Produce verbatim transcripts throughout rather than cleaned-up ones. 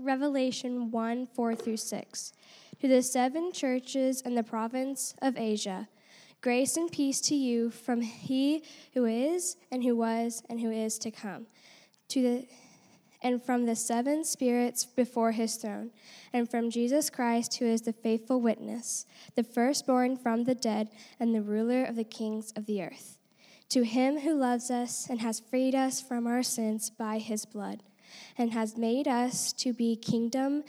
Revelation one, four through six. To the seven churches in the province of Asia, grace and peace to you from he who is, and who was, and who is to come, to the and from the seven spirits before his throne, and from Jesus Christ, who is the faithful witness, the firstborn from the dead, and the ruler of the kings of the earth. To him who loves us and has freed us from our sins by his blood, and has made us to be kingdom,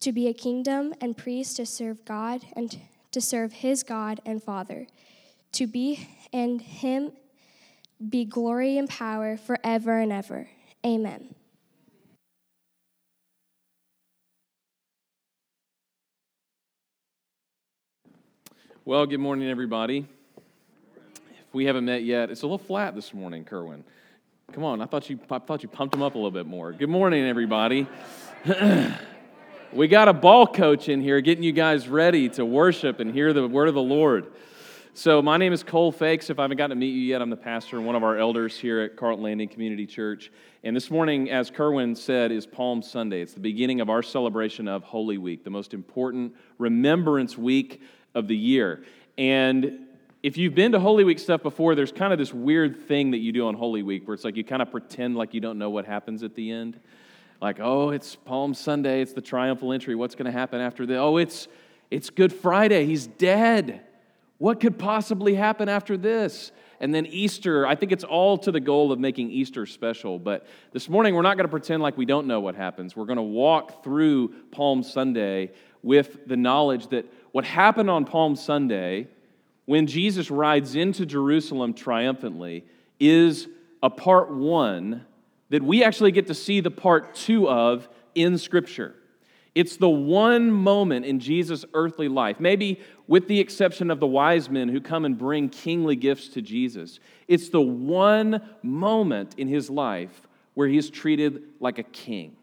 to be a kingdom and priests to serve God and to serve his God and Father. To be and him be glory and power forever and ever. Amen. Well, good morning, everybody. If we haven't met yet, it's a little flat this morning, Kerwin. Come on, I thought you I thought you pumped them up a little bit more. Good morning, everybody. We got a ball coach in here getting you guys ready to worship and hear the word of the Lord. So my name is Cole Fakes. If I haven't gotten to meet you yet, I'm the pastor and one of our elders here at Carlton Landing Community Church. And this morning, as Kerwin said, is Palm Sunday. It's the beginning of our celebration of Holy Week, the most important remembrance week of the year. And if you've been to Holy Week stuff before, there's kind of this weird thing that you do on Holy Week where it's like you kind of pretend like you don't know what happens at the end. Like, oh, it's Palm Sunday, it's the triumphal entry, what's going to happen after this? Oh, it's it's Good Friday, he's dead. What could possibly happen after this? And then Easter, I think it's all to the goal of making Easter special. But this morning, we're not going to pretend like we don't know what happens. We're going to walk through Palm Sunday with the knowledge that what happened on Palm Sunday, when Jesus rides into Jerusalem triumphantly, is a part one that we actually get to see the part two of in Scripture. It's the one moment in Jesus' earthly life, maybe with the exception of the wise men who come and bring kingly gifts to Jesus. It's the one moment in his life where he is treated like a king.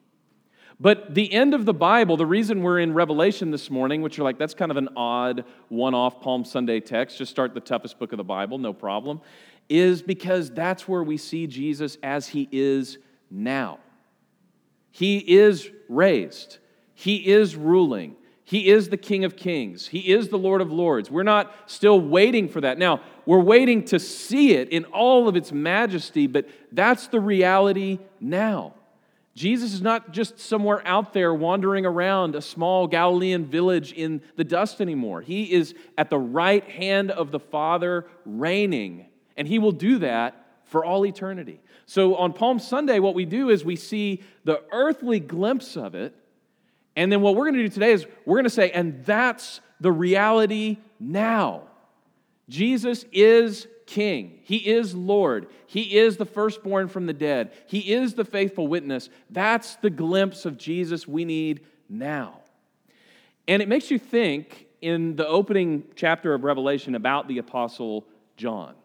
But the end of the Bible, the reason we're in Revelation this morning, which you're like, that's kind of an odd one-off Palm Sunday text, just start the toughest book of the Bible, no problem, is because that's where we see Jesus as he is now. He is raised. He is ruling. He is the King of Kings. He is the Lord of Lords. We're not still waiting for that. Now, we're waiting to see it in all of its majesty, but that's the reality now. Jesus is not just somewhere out there wandering around a small Galilean village in the dust anymore. He is at the right hand of the Father reigning. And he will do that for all eternity. So on Palm Sunday, what we do is we see the earthly glimpse of it. And then what we're going to do today is we're going to say, and that's the reality now. Jesus is King. He is Lord. He is the firstborn from the dead. He is the faithful witness. That's the glimpse of Jesus we need now. And it makes you think in the opening chapter of Revelation about the Apostle John.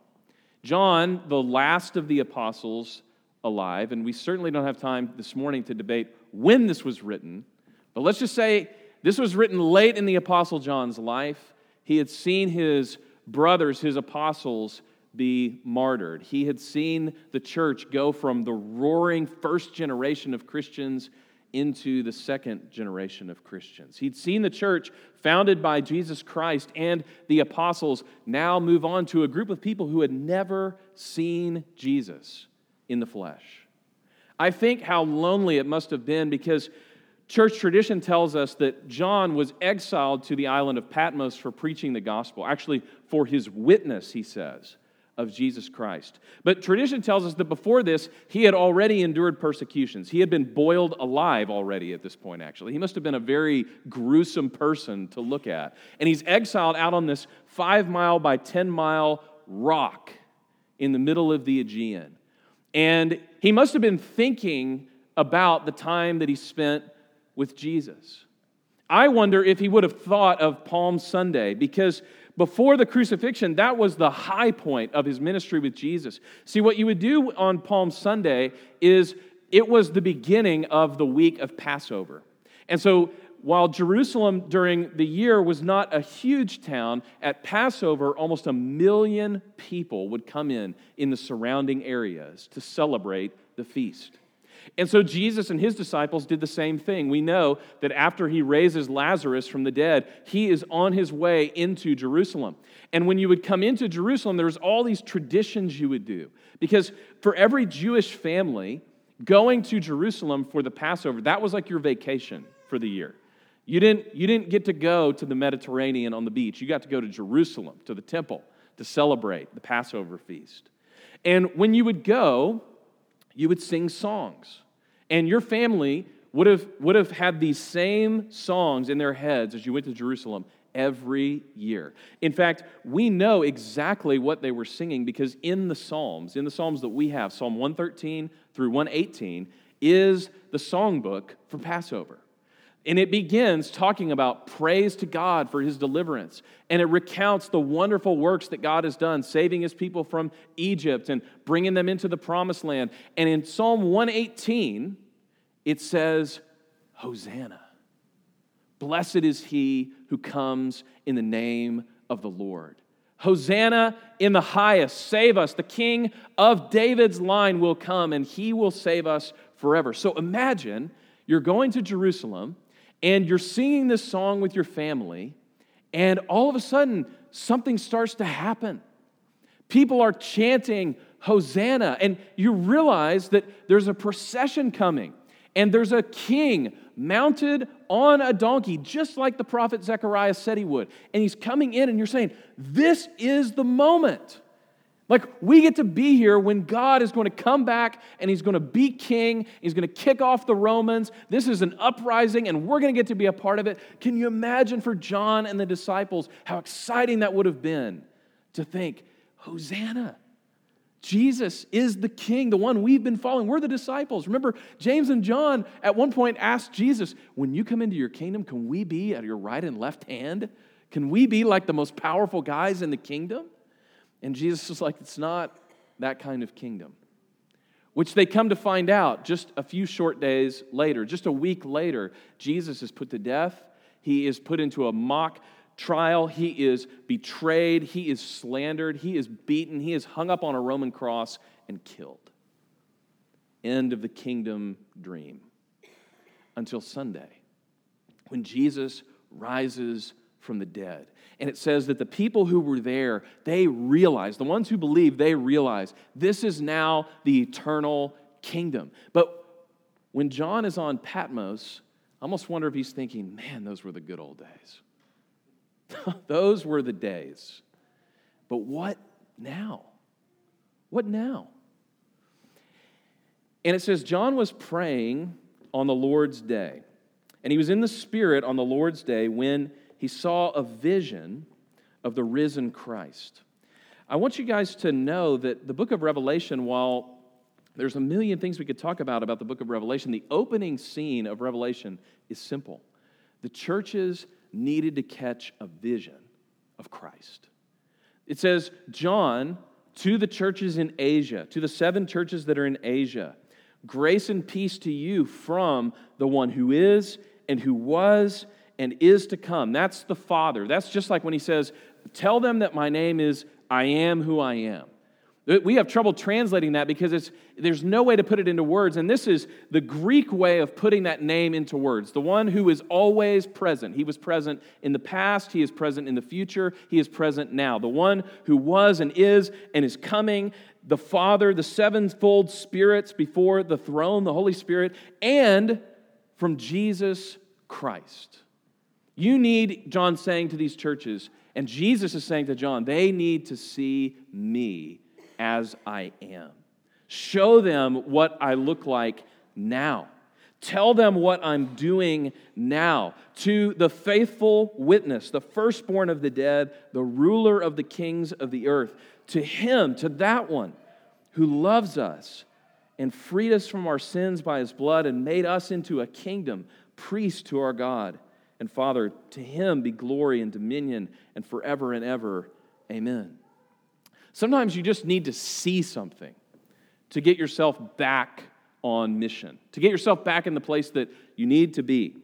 John, the last of the apostles alive, and we certainly don't have time this morning to debate when this was written, but let's just say this was written late in the Apostle John's life. He had seen his brothers, his apostles, be martyred. He had seen the church go from the roaring first generation of Christians into the second generation of Christians. He'd seen the church founded by Jesus Christ and the apostles now move on to a group of people who had never seen Jesus in the flesh. I think how lonely it must have been, because church tradition tells us that John was exiled to the island of Patmos for preaching the gospel, actually for his witness, he says, of Jesus Christ. But tradition tells us that before this, he had already endured persecutions. He had been boiled alive already at this point, actually. He must have been a very gruesome person to look at. And he's exiled out on this five mile by ten mile rock in the middle of the Aegean. And he must have been thinking about the time that he spent with Jesus. I wonder if he would have thought of Palm Sunday, because before the crucifixion, that was the high point of his ministry with Jesus. See, what you would do on Palm Sunday is it was the beginning of the week of Passover. And so while Jerusalem during the year was not a huge town, at Passover, almost a million people would come in in the surrounding areas to celebrate the feast. And so Jesus and his disciples did the same thing. We know that after he raises Lazarus from the dead, he is on his way into Jerusalem. And when you would come into Jerusalem, there was all these traditions you would do. Because for every Jewish family, going to Jerusalem for the Passover, that was like your vacation for the year. You didn't, you didn't get to go to the Mediterranean on the beach. You got to go to Jerusalem, to the temple, to celebrate the Passover feast. And when you would go, you would sing songs. And your family would have, would have had these same songs in their heads as you went to Jerusalem every year. In fact, we know exactly what they were singing because in the Psalms, in the Psalms that we have, Psalm one thirteen through one eighteen, is the songbook for Passover. And it begins talking about praise to God for his deliverance. And it recounts the wonderful works that God has done, saving his people from Egypt and bringing them into the promised land. And in Psalm one eighteen, it says, Hosanna. Blessed is he who comes in the name of the Lord. Hosanna in the highest. Save us. The King of David's line will come, and he will save us forever. So imagine you're going to Jerusalem, and you're singing this song with your family, and all of a sudden, something starts to happen. People are chanting Hosanna, and you realize that there's a procession coming, and there's a king mounted on a donkey, just like the prophet Zechariah said he would. And he's coming in, and you're saying, this is the moment. Like, we get to be here when God is going to come back and he's going to be king. He's going to kick off the Romans. This is an uprising and we're going to get to be a part of it. Can you imagine for John and the disciples how exciting that would have been to think, Hosanna, Jesus is the king, the one we've been following. We're the disciples. Remember, James and John at one point asked Jesus, when you come into your kingdom, can we be at your right and left hand? Can we be like the most powerful guys in the kingdom? And Jesus is like, it's not that kind of kingdom, which they come to find out just a few short days later. Just a week later, Jesus is put to death. He is put into a mock trial. He is betrayed. He is slandered. He is beaten. He is hung up on a Roman cross and killed. End of the kingdom dream. Until Sunday, when Jesus rises from the dead. And it says that the people who were there, they realized, the ones who believed, they realized this is now the eternal kingdom. But when John is on Patmos, I almost wonder if he's thinking, man, those were the good old days. Those were the days. But what now? What now? And it says John was praying on the Lord's day. And he was in the Spirit on the Lord's day when he saw a vision of the risen Christ. I want you guys to know that the book of Revelation, while there's a million things we could talk about about the book of Revelation, the opening scene of Revelation is simple. The churches needed to catch a vision of Christ. It says, John, to the churches in Asia, to the seven churches that are in Asia, grace and peace to you from the one who is and who was and is to come. That's the Father. That's just like when he says, tell them that my name is I am who I am. We have trouble translating that because it's there's no way to put it into words. And this is the Greek way of putting that name into words. The one who is always present. He was present in the past. He is present in the future. He is present now. The one who was and is and is coming. The Father, the sevenfold spirits before the throne, the Holy Spirit, and from Jesus Christ. You need, John saying to these churches, and Jesus is saying to John, they need to see me as I am. Show them what I look like now. Tell them what I'm doing now. To the faithful witness, the firstborn of the dead, the ruler of the kings of the earth, to him, to that one who loves us and freed us from our sins by his blood and made us into a kingdom, priests to our God. And Father, to him be glory and dominion and forever and ever. Amen. Sometimes you just need to see something to get yourself back on mission, to get yourself back in the place that you need to be.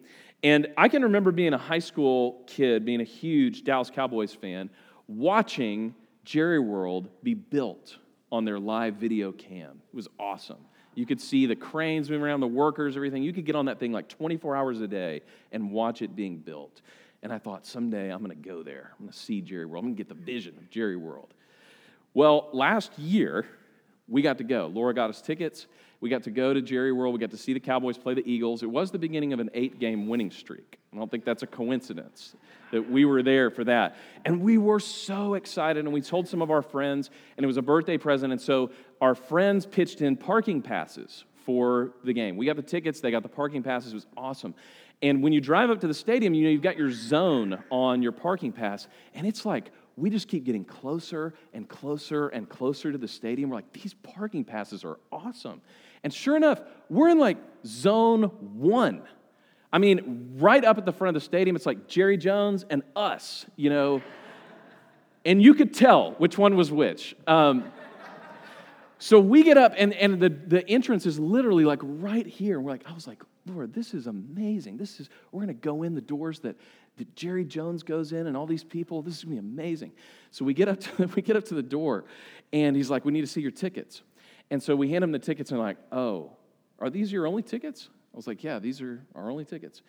And I can remember being a high school kid, being a huge Dallas Cowboys fan, watching Jerry World be built on their live video cam. It was awesome. You could see the cranes moving around, the workers, everything. You could get on that thing like twenty-four hours a day and watch it being built. And I thought, someday I'm going to go there. I'm going to see Jerry World. I'm going to get the vision of Jerry World. Well, last year, we got to go. Laura got us tickets. We got to go to Jerry World. We got to see the Cowboys play the Eagles. It was the beginning of an eight-game winning streak. I don't think that's a coincidence that we were there for that. And we were so excited, and we told some of our friends, and it was a birthday present, and so our friends pitched in parking passes for the game. We got the tickets. They got the parking passes. It was awesome. And when you drive up to the stadium, you know, you've got your zone on your parking pass, and it's like, we just keep getting closer and closer and closer to the stadium. We're like, these parking passes are awesome. And sure enough, we're in like zone one. I mean, right up at the front of the stadium, it's like Jerry Jones and us, you know. And you could tell which one was which. Um, so we get up, and, and the, the entrance is literally like right here. We're like, I was like, Lord, this is amazing. This is, we're going to go in the doors that... that Jerry Jones goes in and all these people, this is going to be amazing. So we get up to we get up to the door, and he's like, we need to see your tickets. And so we hand him the tickets, and I'm like, oh, are these your only tickets? I was like, yeah, these are our only tickets.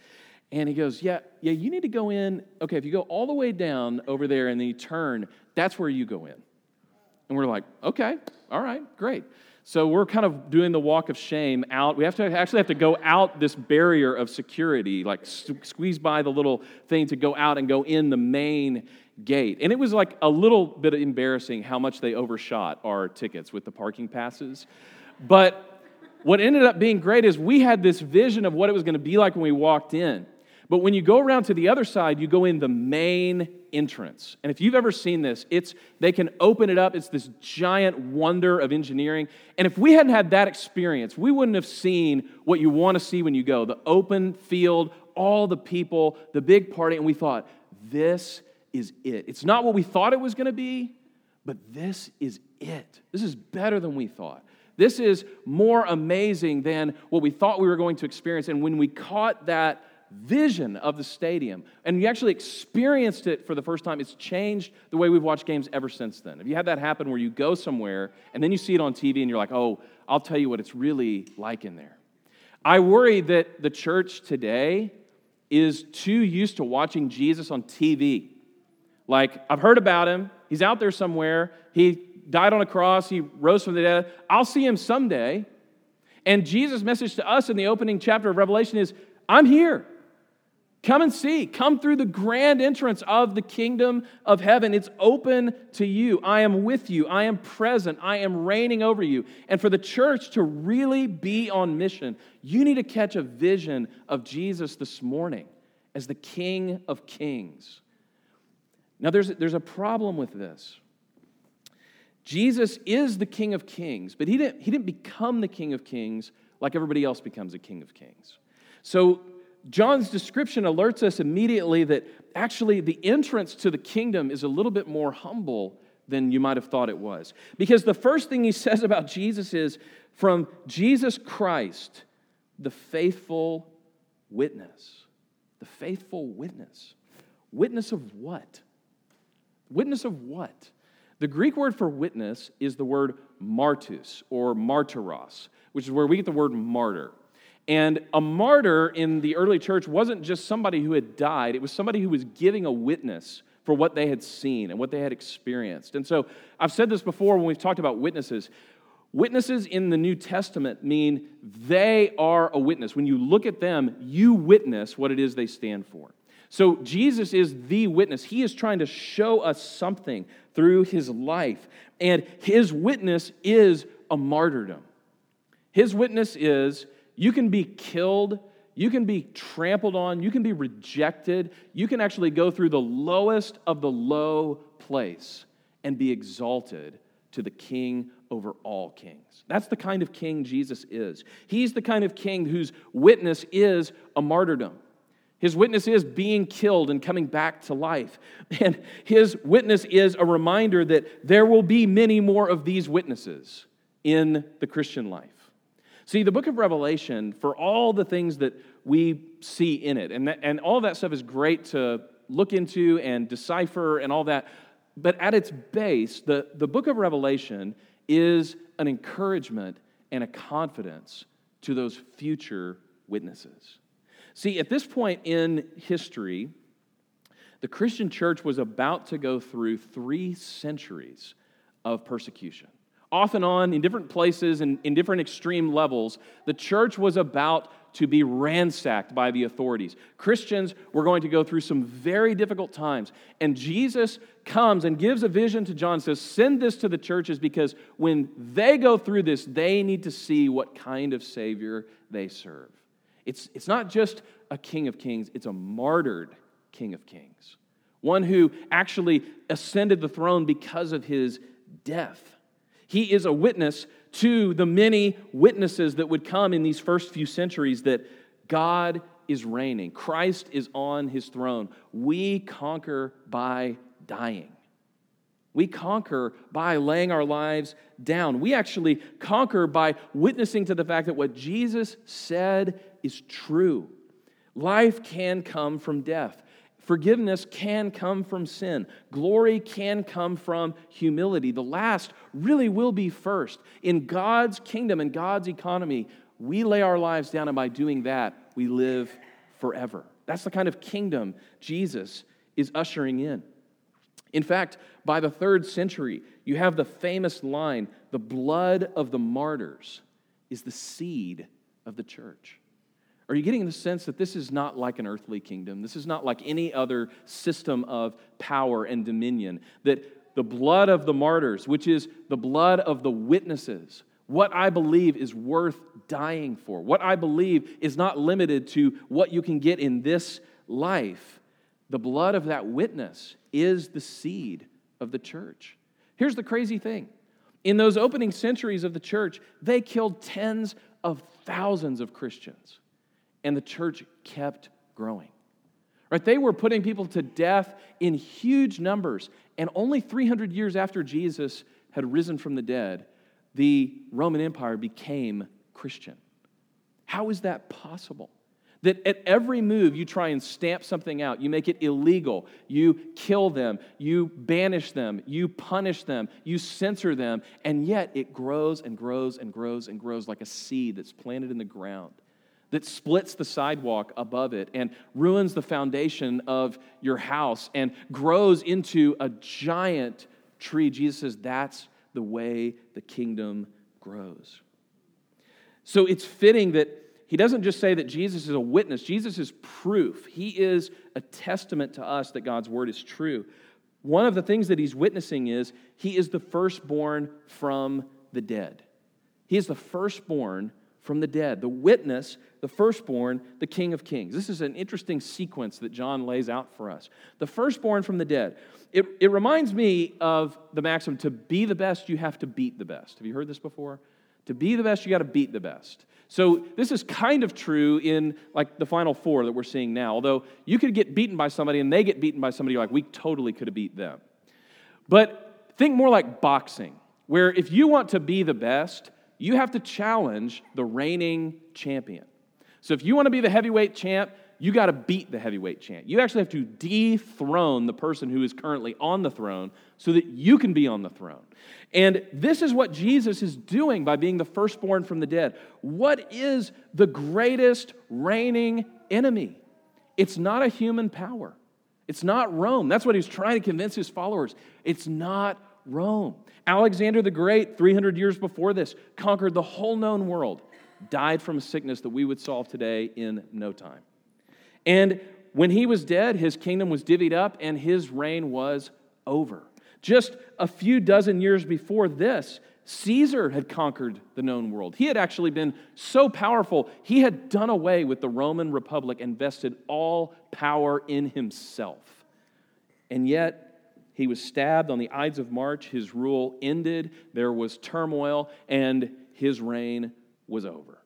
And he goes, yeah, yeah, you need to go in. Okay, if you go all the way down over there and then you turn, that's where you go in. And we're like, okay, all right, great. So we're kind of doing the walk of shame out. We have to actually have to go out this barrier of security, like squeeze by the little thing to go out and go in the main gate. And it was like a little bit embarrassing how much they overshot our tickets with the parking passes. But what ended up being great is we had this vision of what it was going to be like when we walked in. But when you go around to the other side, you go in the main entrance. And if you've ever seen this, it's they can open it up. It's this giant wonder of engineering. And if we hadn't had that experience, we wouldn't have seen what you want to see when you go. The open field, all the people, the big party. And we thought, this is it. It's not what we thought it was going to be, but this is it. This is better than we thought. This is more amazing than what we thought we were going to experience. And when we caught that vision of the stadium, and you actually experienced it for the first time, it's changed the way we've watched games ever since then. Have you had that happen where you go somewhere, and then you see it on T V, and you're like, oh, I'll tell you what it's really like in there. I worry that the church today is too used to watching Jesus on T V. Like, I've heard about him. He's out there somewhere. He died on a cross. He rose from the dead. I'll see him someday. And Jesus' message to us in the opening chapter of Revelation is, I'm here. Come and see. Come through the grand entrance of the kingdom of heaven. It's open to you. I am with you. I am present. I am reigning over you. And for the church to really be on mission, you need to catch a vision of Jesus this morning as the King of Kings. Now, there's, there's a problem with this. Jesus is the King of Kings, but he didn't, he didn't become the King of Kings like everybody else becomes a King of Kings. So John's description alerts us immediately that actually the entrance to the kingdom is a little bit more humble than you might have thought it was. Because the first thing he says about Jesus is, from Jesus Christ, the faithful witness. The faithful witness. Witness of what? Witness of what? The Greek word for witness is the word martus or martyros, which is where we get the word martyr. And a martyr in the early church wasn't just somebody who had died. It was somebody who was giving a witness for what they had seen and what they had experienced. And so I've said this before when we've talked about witnesses. Witnesses in the New Testament mean they are a witness. When you look at them, you witness what it is they stand for. So Jesus is the witness. He is trying to show us something through his life. And his witness is a martyrdom. His witness is... you can be killed, you can be trampled on, you can be rejected, you can actually go through the lowest of the low place and be exalted to the King over all kings. That's the kind of king Jesus is. He's the kind of king whose witness is a martyrdom. His witness is being killed and coming back to life. And his witness is a reminder that there will be many more of these witnesses in the Christian life. See, the book of Revelation, for all the things that we see in it, and that, and all that stuff is great to look into and decipher and all that, but at its base, the, the book of Revelation is an encouragement and a confidence to those future witnesses. See, at this point in history, the Christian church was about to go through three centuries of persecution. Off and on, in different places and in different extreme levels, the church was about to be ransacked by the authorities. Christians were going to go through some very difficult times. And Jesus comes and gives a vision to John, says, send this to the churches because when they go through this, they need to see what kind of Savior they serve. It's, it's not just a King of Kings, it's a martyred King of Kings. One who actually ascended the throne because of his death. He is a witness to the many witnesses that would come in these first few centuries that God is reigning. Christ is on his throne. We conquer by dying. We conquer by laying our lives down. We actually conquer by witnessing to the fact that what Jesus said is true. Life can come from death. Forgiveness can come from sin. Glory can come from humility. The last really will be first. In God's kingdom and God's economy, we lay our lives down, and by doing that, we live forever. That's the kind of kingdom Jesus is ushering in. In fact, by the third century, you have the famous line, the blood of the martyrs is the seed of the church. Are you getting the sense that this is not like an earthly kingdom? This is not like any other system of power and dominion. That the blood of the martyrs, which is the blood of the witnesses, what I believe is worth dying for. What I believe is not limited to what you can get in this life. The blood of that witness is the seed of the church. Here's the crazy thing. In those opening centuries of the church, they killed tens of thousands of Christians. And the church kept growing. Right? They were putting people to death in huge numbers. And only three hundred years after Jesus had risen from the dead, the Roman Empire became Christian. How is that possible? That at every move you try and stamp something out, you make it illegal, you kill them, you banish them, you punish them, you censor them, and yet it grows and grows and grows and grows like a seed that's planted in the ground, that splits the sidewalk above it and ruins the foundation of your house and grows into a giant tree. Jesus says that's the way the kingdom grows. So it's fitting that he doesn't just say that Jesus is a witness. Jesus is proof. He is a testament to us that God's word is true. One of the things that he's witnessing is he is the firstborn from the dead. He is the firstborn from the dead, the witness, the firstborn, the King of Kings. This is an interesting sequence that John lays out for us. The firstborn from the dead. It, it reminds me of the maxim, to be the best, you have to beat the best. Have you heard this before? To be the best, you got to beat the best. So this is kind of true in like the Final Four that we're seeing now, although you could get beaten by somebody and they get beaten by somebody, you're like, we totally could have beat them. But think more like boxing, where if you want to be the best, you have to challenge the reigning champion. So if you want to be the heavyweight champ, you got to beat the heavyweight champ. You actually have to dethrone the person who is currently on the throne so that you can be on the throne. And this is what Jesus is doing by being the firstborn from the dead. What is the greatest reigning enemy? It's not a human power. It's not Rome. That's what he's trying to convince his followers. It's not Rome. Alexander the Great, three hundred years before this, conquered the whole known world, died from a sickness that we would solve today in no time. And when he was dead, his kingdom was divvied up and his reign was over. Just a few dozen years before this, Caesar had conquered the known world. He had actually been so powerful, he had done away with the Roman Republic and vested all power in himself. And yet, he was stabbed on the Ides of March. His rule ended. There was turmoil, and his reign was over.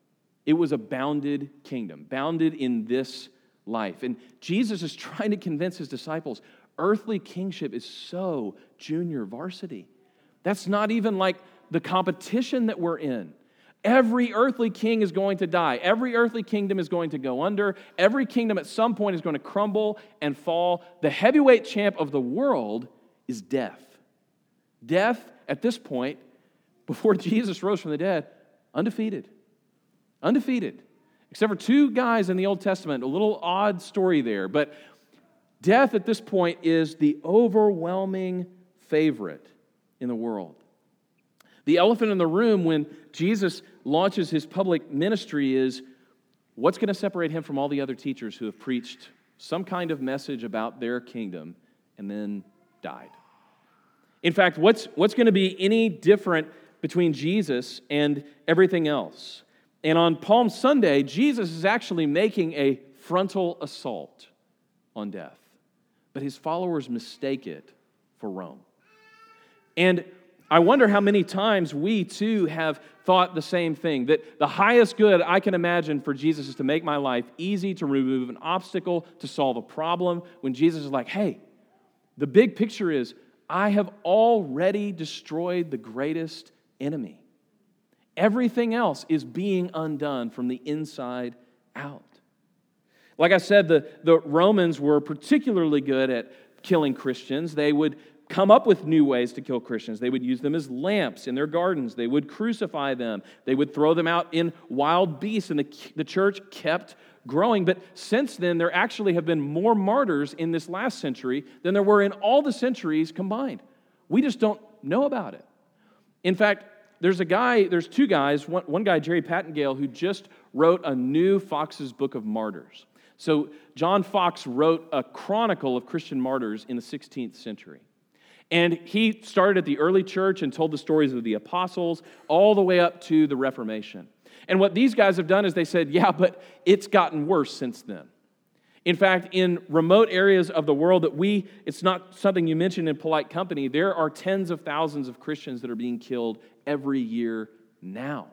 It was a bounded kingdom, bounded in this life. And Jesus is trying to convince his disciples, earthly kingship is so junior varsity. That's not even like the competition that we're in. Every earthly king is going to die. Every earthly kingdom is going to go under. Every kingdom at some point is going to crumble and fall. The heavyweight champ of the world is death. Death, at this point, before Jesus rose from the dead, Undefeated. Undefeated. Except for two guys in the Old Testament. A little odd story there. But death at this point is the overwhelming favorite in the world. The elephant in the room when Jesus launches his public ministry is, what's going to separate him from all the other teachers who have preached some kind of message about their kingdom and then died? In fact, what's, what's going to be any different between Jesus and everything else? And on Palm Sunday, Jesus is actually making a frontal assault on death. But his followers mistake it for Rome. And I wonder how many times we, too, have thought the same thing, that the highest good I can imagine for Jesus is to make my life easy, to remove an obstacle, to solve a problem, when Jesus is like, hey, the big picture is, I have already destroyed the greatest enemy. Everything else is being undone from the inside out. Like I said, the, the Romans were particularly good at killing Christians. They would come up with new ways to kill Christians. They would use them as lamps in their gardens. They would crucify them. They would throw them out in wild beasts, and the, the church kept growing. But since then, there actually have been more martyrs in this last century than there were in all the centuries combined. We just don't know about it. In fact, there's a guy, there's two guys, one, one guy, Jerry Pattingale, who just wrote a new Fox's Book of Martyrs. So John Fox wrote a chronicle of Christian martyrs in the sixteenth century. And he started at the early church and told the stories of the apostles all the way up to the Reformation. And what these guys have done is they said, yeah, but it's gotten worse since then. In fact, in remote areas of the world that we, it's not something you mention in polite company, there are tens of thousands of Christians that are being killed every year now.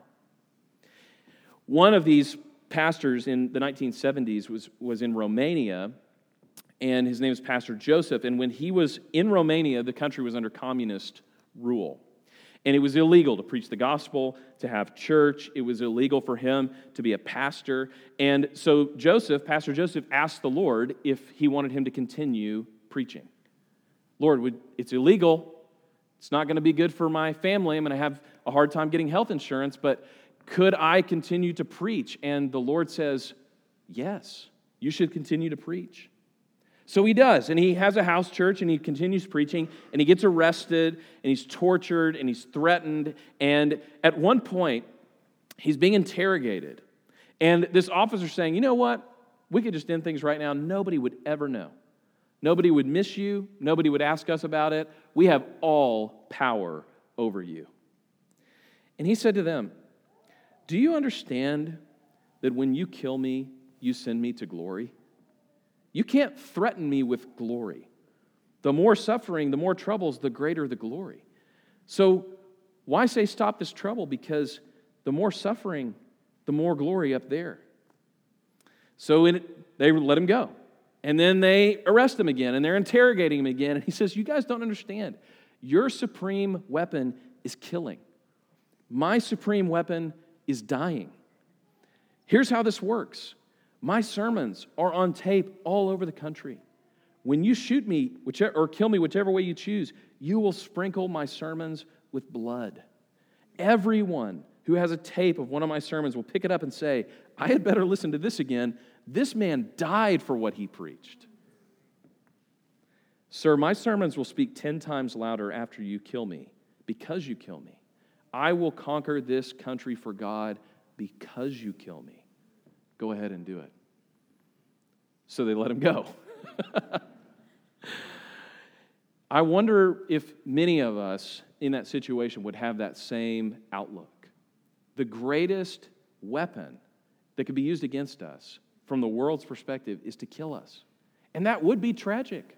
One of these pastors in the nineteen seventies was, was in Romania, and his name is Pastor Joseph. And when he was in Romania, the country was under communist rule. And it was illegal to preach the gospel, to have church. It was illegal for him to be a pastor. And so Joseph, Pastor Joseph, asked the Lord if he wanted him to continue preaching. Lord, it's illegal. It's not going to be good for my family. I'm going to have a hard time getting health insurance, but could I continue to preach? And the Lord says, yes, you should continue to preach. So he does, and he has a house church, and he continues preaching, and he gets arrested, and he's tortured, and he's threatened, and at one point, he's being interrogated, and this officer's saying, you know what, we could just end things right now, nobody would ever know. Nobody would miss you, nobody would ask us about it, we have all power over you. And he said to them, do you understand that when you kill me, you send me to glory? You can't threaten me with glory. The more suffering, the more troubles, the greater the glory. So why say stop this trouble? Because the more suffering, the more glory up there. So in it, they let him go. And then they arrest him again, and they're interrogating him again. And he says, you guys don't understand. Your supreme weapon is killing. My supreme weapon is dying. Here's how this works. My sermons are on tape all over the country. When you shoot me whichever, or kill me whichever way you choose, you will sprinkle my sermons with blood. Everyone who has a tape of one of my sermons will pick it up and say, I had better listen to this again. This man died for what he preached. Sir, my sermons will speak ten times louder after you kill me, because you kill me. I will conquer this country for God because you kill me. Go ahead and do it. So they let him go. I wonder if many of us in that situation would have that same outlook. The greatest weapon that could be used against us from the world's perspective is to kill us. And that would be tragic.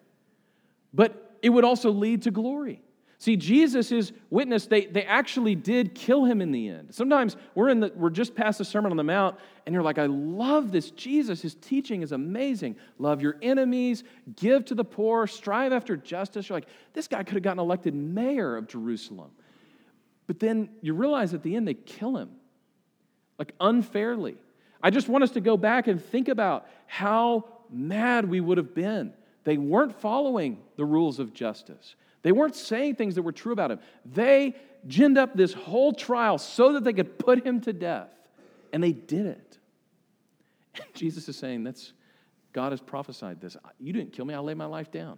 But it would also lead to glory. See, Jesus is witness. They, they actually did kill him in the end. Sometimes we're in the we're just past the Sermon on the Mount, and you're like, I love this. Jesus, his teaching is amazing. Love your enemies, give to the poor, strive after justice. You're like, this guy could have gotten elected mayor of Jerusalem. But then you realize at the end they kill him, like unfairly. I just want us to go back and think about how mad we would have been. They weren't following the rules of justice. They weren't saying things that were true about him. They ginned up this whole trial so that they could put him to death. And they did it. And Jesus is saying, that's God has prophesied this. You didn't kill me. I laid my life down.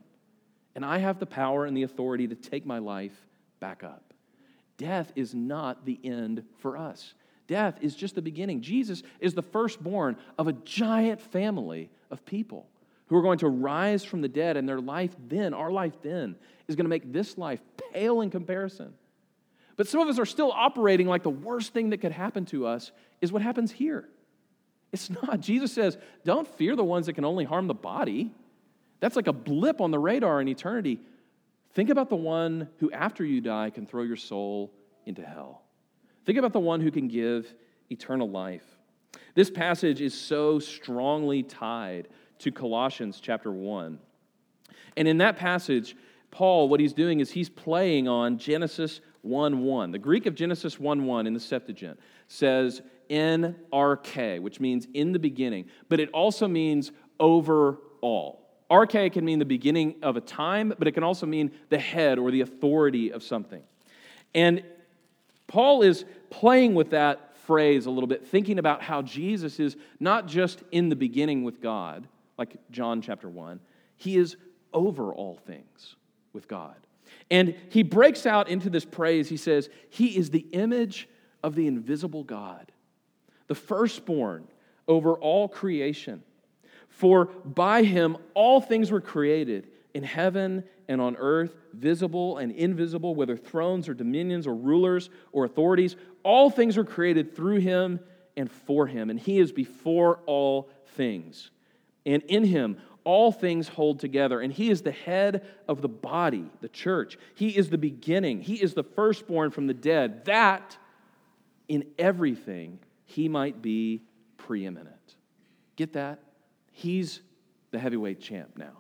And I have the power and the authority to take my life back up. Death is not the end for us. Death is just the beginning. Jesus is the firstborn of a giant family of people who are going to rise from the dead, and their life then, our life then, is going to make this life pale in comparison. But some of us are still operating like the worst thing that could happen to us is what happens here. It's not. Jesus says, don't fear the ones that can only harm the body. That's like a blip on the radar in eternity. Think about the one who, after you die, can throw your soul into hell. Think about the one who can give eternal life. This passage is so strongly tied to Colossians chapter one. And in that passage, Paul, what he's doing is he's playing on Genesis one one. The Greek of Genesis one one in the Septuagint says in arche, which means in the beginning, but it also means over all. Arche can mean the beginning of a time, but it can also mean the head or the authority of something. And Paul is playing with that phrase a little bit, thinking about how Jesus is not just in the beginning with God, like John chapter one, he is over all things with God. And he breaks out into this praise. He says, he is the image of the invisible God, the firstborn over all creation. For by him all things were created, in heaven and on earth, visible and invisible, whether thrones or dominions or rulers or authorities. All things were created through him and for him, and he is before all things. And in him all things hold together, and he is the head of the body, the church. He is the beginning. He is the firstborn from the dead, that in everything he might be preeminent. Get that? He's the heavyweight champ now.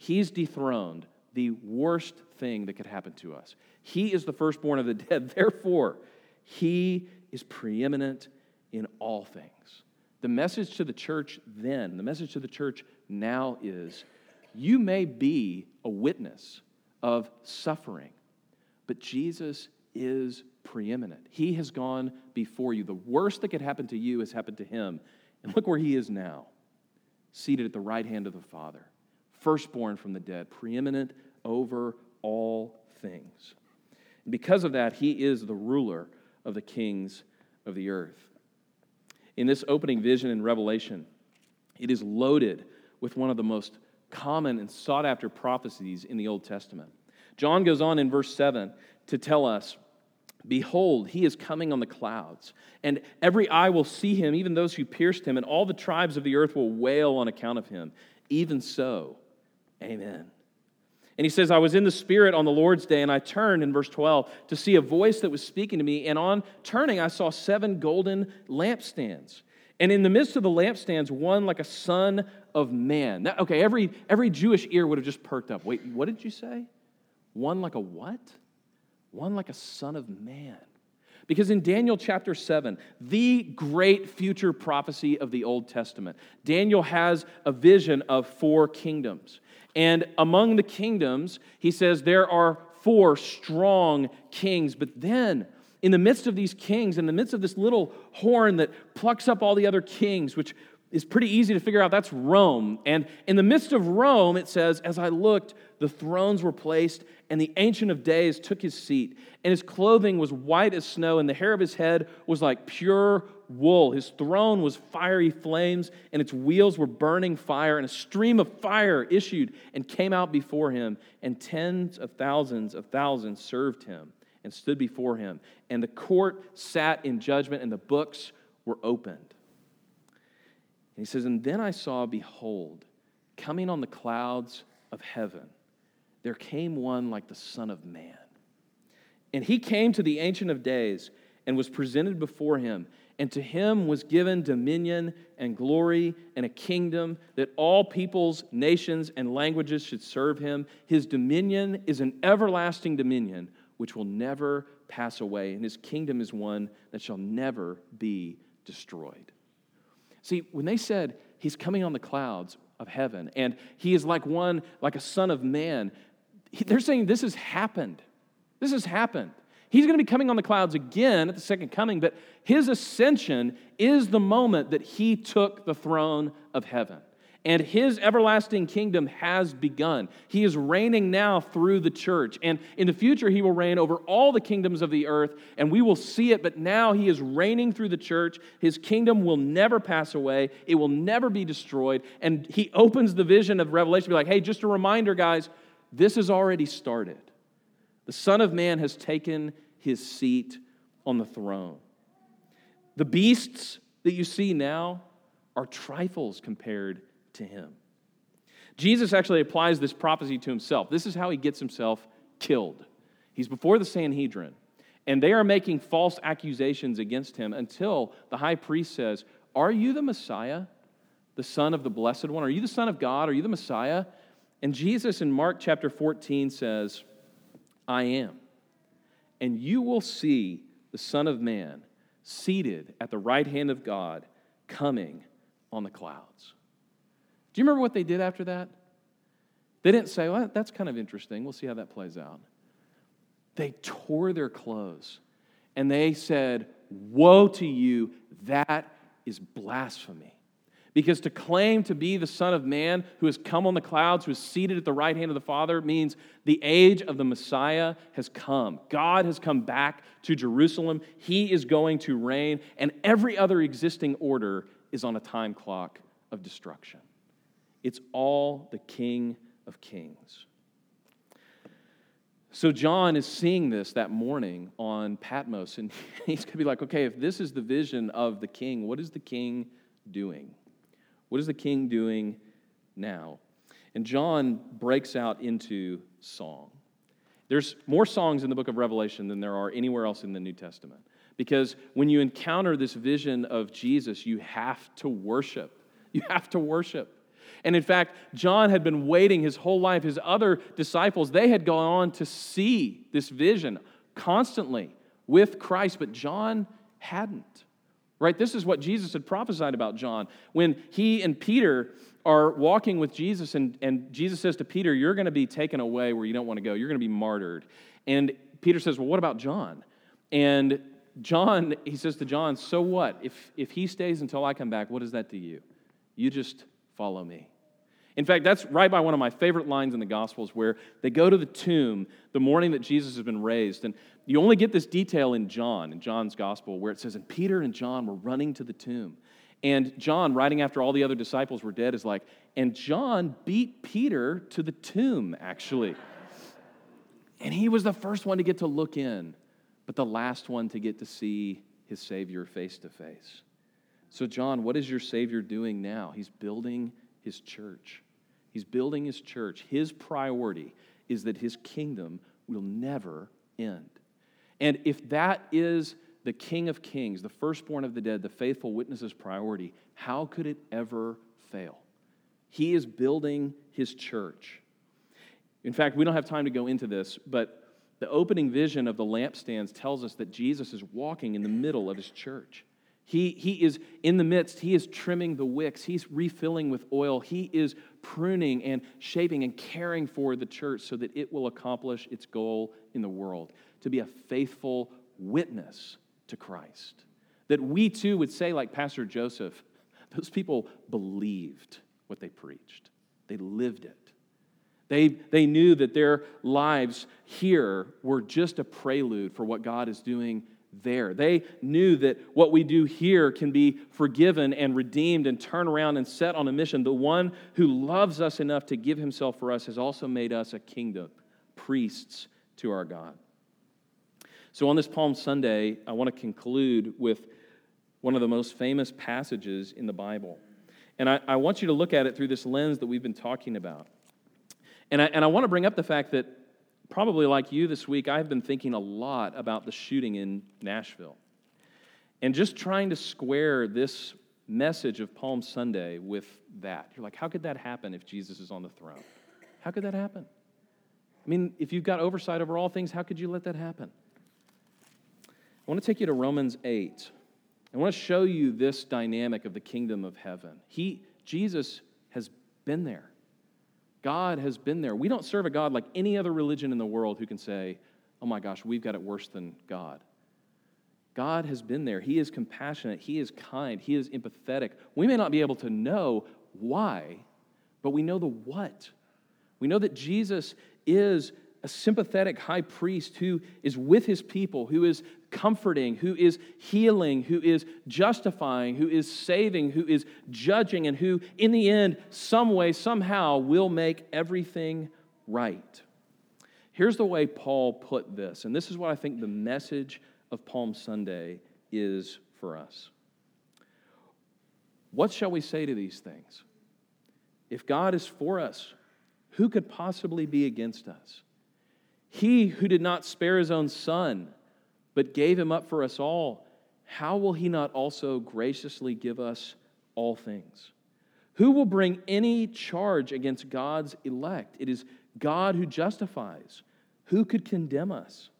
He's dethroned the worst thing that could happen to us. He is the firstborn of the dead. Therefore, he is preeminent in all things. The message to the church then, the message to the church now is, you may be a witness of suffering, but Jesus is preeminent. He has gone before you. The worst that could happen to you has happened to him. And look where he is now, seated at the right hand of the Father. Firstborn from the dead, preeminent over all things. And because of that, he is the ruler of the kings of the earth. In this opening vision in Revelation, it is loaded with one of the most common and sought-after prophecies in the Old Testament. John goes on in verse seven to tell us, behold, he is coming on the clouds, and every eye will see him, even those who pierced him, and all the tribes of the earth will wail on account of him. Even so, amen. And he says, I was in the Spirit on the Lord's day, and I turned, in verse twelve, to see a voice that was speaking to me, and on turning I saw seven golden lampstands. And in the midst of the lampstands, one like a son of man. That, okay, every, every Jewish ear would have just perked up. Wait, what did you say? One like a what? One like a son of man. Because in Daniel chapter seven, the great future prophecy of the Old Testament, Daniel has a vision of four kingdoms. And among the kingdoms, he says there are four strong kings. But then, in the midst of these kings, in the midst of this little horn that plucks up all the other kings, which is pretty easy to figure out, that's Rome. And in the midst of Rome, it says, as I looked, the thrones were placed, and the Ancient of Days took his seat, and his clothing was white as snow, and the hair of his head was like pure wool. His throne was fiery flames, and its wheels were burning fire, and a stream of fire issued and came out before him, and tens of thousands of thousands served him and stood before him. And the court sat in judgment, and the books were opened. And he says, and then I saw, behold, coming on the clouds of heaven, there came one like the Son of Man. And he came to the Ancient of Days and was presented before him, and to him was given dominion and glory and a kingdom that all peoples, nations, and languages should serve him. His dominion is an everlasting dominion which will never pass away, and his kingdom is one that shall never be destroyed. See, when they said he's coming on the clouds of heaven and he is like one, like a son of man, they're saying this has happened. This has happened. He's going to be coming on the clouds again at the second coming, but his ascension is the moment that he took the throne of heaven. And his everlasting kingdom has begun. He is reigning now through the church. And in the future, he will reign over all the kingdoms of the earth, and we will see it. But now he is reigning through the church. His kingdom will never pass away. It will never be destroyed. And he opens the vision of Revelation to be like, hey, just a reminder, guys, this has already started. The Son of Man has taken his seat on the throne. The beasts that you see now are trifles compared to him. Jesus actually applies this prophecy to himself. This is how he gets himself killed. He's before the Sanhedrin, and they are making false accusations against him until the high priest says, are you the Messiah, the Son of the Blessed One? Are you the Son of God? Are you the Messiah? And Jesus in Mark chapter fourteen says, I am. And you will see the Son of Man seated at the right hand of God, coming on the clouds. Do you remember what they did after that? They didn't say, well, that's kind of interesting. We'll see how that plays out. They tore their clothes and they said, woe to you, that is blasphemy. Because to claim to be the Son of Man who has come on the clouds, who is seated at the right hand of the Father, means the age of the Messiah has come. God has come back to Jerusalem. He is going to reign, and every other existing order is on a time clock of destruction. It's all the King of Kings. So John is seeing this that morning on Patmos, and he's going to be like, okay, if this is the vision of the King, what is the King doing? What is the King doing now? And John breaks out into song. There's more songs in the book of Revelation than there are anywhere else in the New Testament, because when you encounter this vision of Jesus, you have to worship. You have to worship. And in fact, John had been waiting his whole life. His other disciples, they had gone on to see this vision constantly with Christ, but John hadn't. Right, this is what Jesus had prophesied about John. When he and Peter are walking with Jesus, and, and Jesus says to Peter, you're going to be taken away where you don't want to go. You're going to be martyred. And Peter says, well, what about John? And John, he says to John, so what? If, if he stays until I come back, what is that to you? You just follow me. In fact, that's right by one of my favorite lines in the Gospels, where they go to the tomb the morning that Jesus has been raised. And you only get this detail in John, in John's Gospel, where it says, and Peter and John were running to the tomb. And John, writing after all the other disciples were dead, is like, and John beat Peter to the tomb, actually. And he was the first one to get to look in, but the last one to get to see his Savior face to face. So John, what is your Savior doing now? He's building his church. He's building his church. His priority is that his kingdom will never end. And if that is the King of Kings, the firstborn of the dead, the faithful witness's priority, how could it ever fail? He is building his church. In fact, we don't have time to go into this, but the opening vision of the lampstands tells us that Jesus is walking in the middle of his church. He, he is in the midst. He is trimming the wicks. He's refilling with oil. He is pruning and shaping and caring for the church so that it will accomplish its goal in the world, to be a faithful witness to Christ. That we too would say, like Pastor Joseph, those people believed what they preached. They lived it. They, they knew that their lives here were just a prelude for what God is doing there. They knew that what we do here can be forgiven and redeemed and turned around and set on a mission. The one who loves us enough to give himself for us has also made us a kingdom, priests to our God. So on this Palm Sunday, I want to conclude with one of the most famous passages in the Bible. And I, I want you to look at it through this lens that we've been talking about. And I, and I want to bring up the fact that probably like you this week, I've been thinking a lot about the shooting in Nashville and just trying to square this message of Palm Sunday with that. You're like, how could that happen if Jesus is on the throne? How could that happen? I mean, if you've got oversight over all things, how could you let that happen? I want to take you to Romans eight. I want to show you this dynamic of the kingdom of heaven. He, Jesus has been there. God has been there. We don't serve a God like any other religion in the world who can say, oh my gosh, we've got it worse than God. God has been there. He is compassionate. He is kind. He is empathetic. We may not be able to know why, but we know the what. We know that Jesus is a sympathetic high priest who is with his people, who is comforting, who is healing, who is justifying, who is saving, who is judging, and who, in the end, some way, somehow, will make everything right. Here's the way Paul put this, and this is what I think the message of Palm Sunday is for us. What shall we say to these things? If God is for us, who could possibly be against us? He who did not spare his own son, but gave him up for us all, how will he not also graciously give us all things? Who will bring any charge against God's elect? It is God who justifies. Who could condemn us?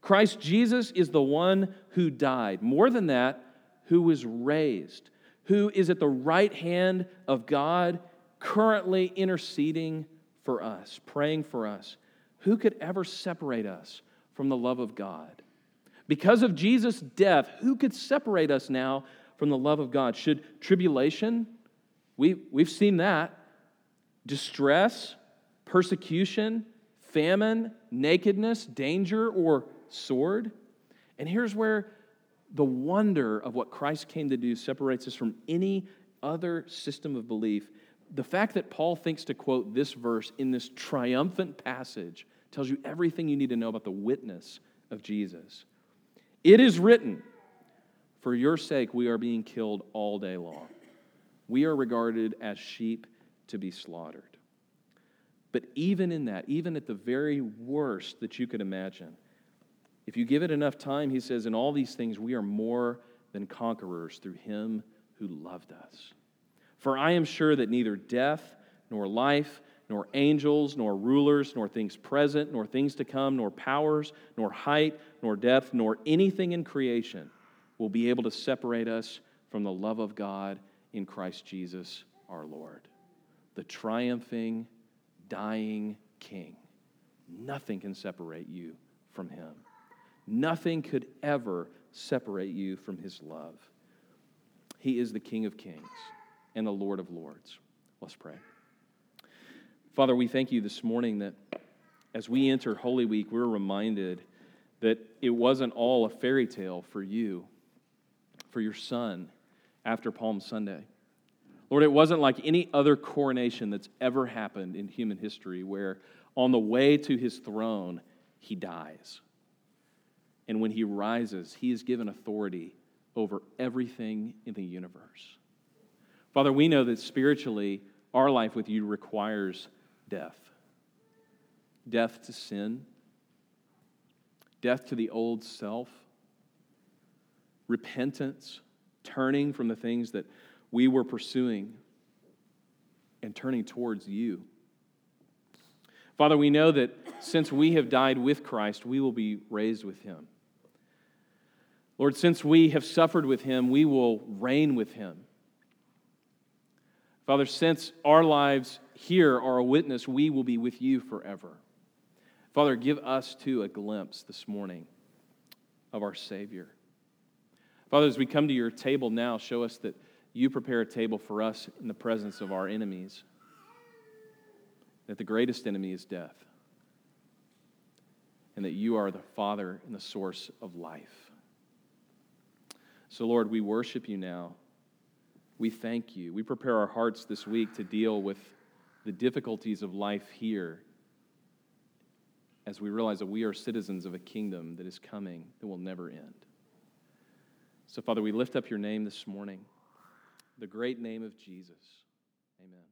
Christ Jesus is the one who died. More than that, who was raised, who is at the right hand of God, currently interceding for us, praying for us. Who could ever separate us from the love of God? Because of Jesus' death, who could separate us now from the love of God? Should tribulation, we, we've seen that, distress, persecution, famine, nakedness, danger, or sword? And here's where the wonder of what Christ came to do separates us from any other system of belief. The fact that Paul thinks to quote this verse in this triumphant passage tells you everything you need to know about the witness of Jesus. It is written, for your sake we are being killed all day long. We are regarded as sheep to be slaughtered. But even in that, even at the very worst that you could imagine, if you give it enough time, he says, in all these things we are more than conquerors through him who loved us. For I am sure that neither death, nor life, nor angels, nor rulers, nor things present, nor things to come, nor powers, nor height, nor depth, nor anything in creation will be able to separate us from the love of God in Christ Jesus our Lord. The triumphing, dying King. Nothing can separate you from him. Nothing could ever separate you from his love. He is the King of kings and the Lord of lords. Let's pray. Father, we thank you this morning that as we enter Holy Week, we're reminded that it wasn't all a fairy tale for you, for your son, after Palm Sunday. Lord, it wasn't like any other coronation that's ever happened in human history where on the way to his throne, he dies. And when he rises, he is given authority over everything in the universe. Father, we know that spiritually, our life with you requires death. Death to sin. Death to the old self. Repentance. Turning from the things that we were pursuing and turning towards you. Father, we know that since we have died with Christ, we will be raised with him. Lord, since we have suffered with him, we will reign with him. Father, since our lives here are a witness, we will be with you forever. Father, give us, too, a glimpse this morning of our Savior. Father, as we come to your table now, show us that you prepare a table for us in the presence of our enemies, that the greatest enemy is death, and that you are the Father and the source of life. So, Lord, we worship you now. We thank you. We prepare our hearts this week to deal with the difficulties of life here as we realize that we are citizens of a kingdom that is coming that will never end. So, Father, we lift up your name this morning, the great name of Jesus. Amen.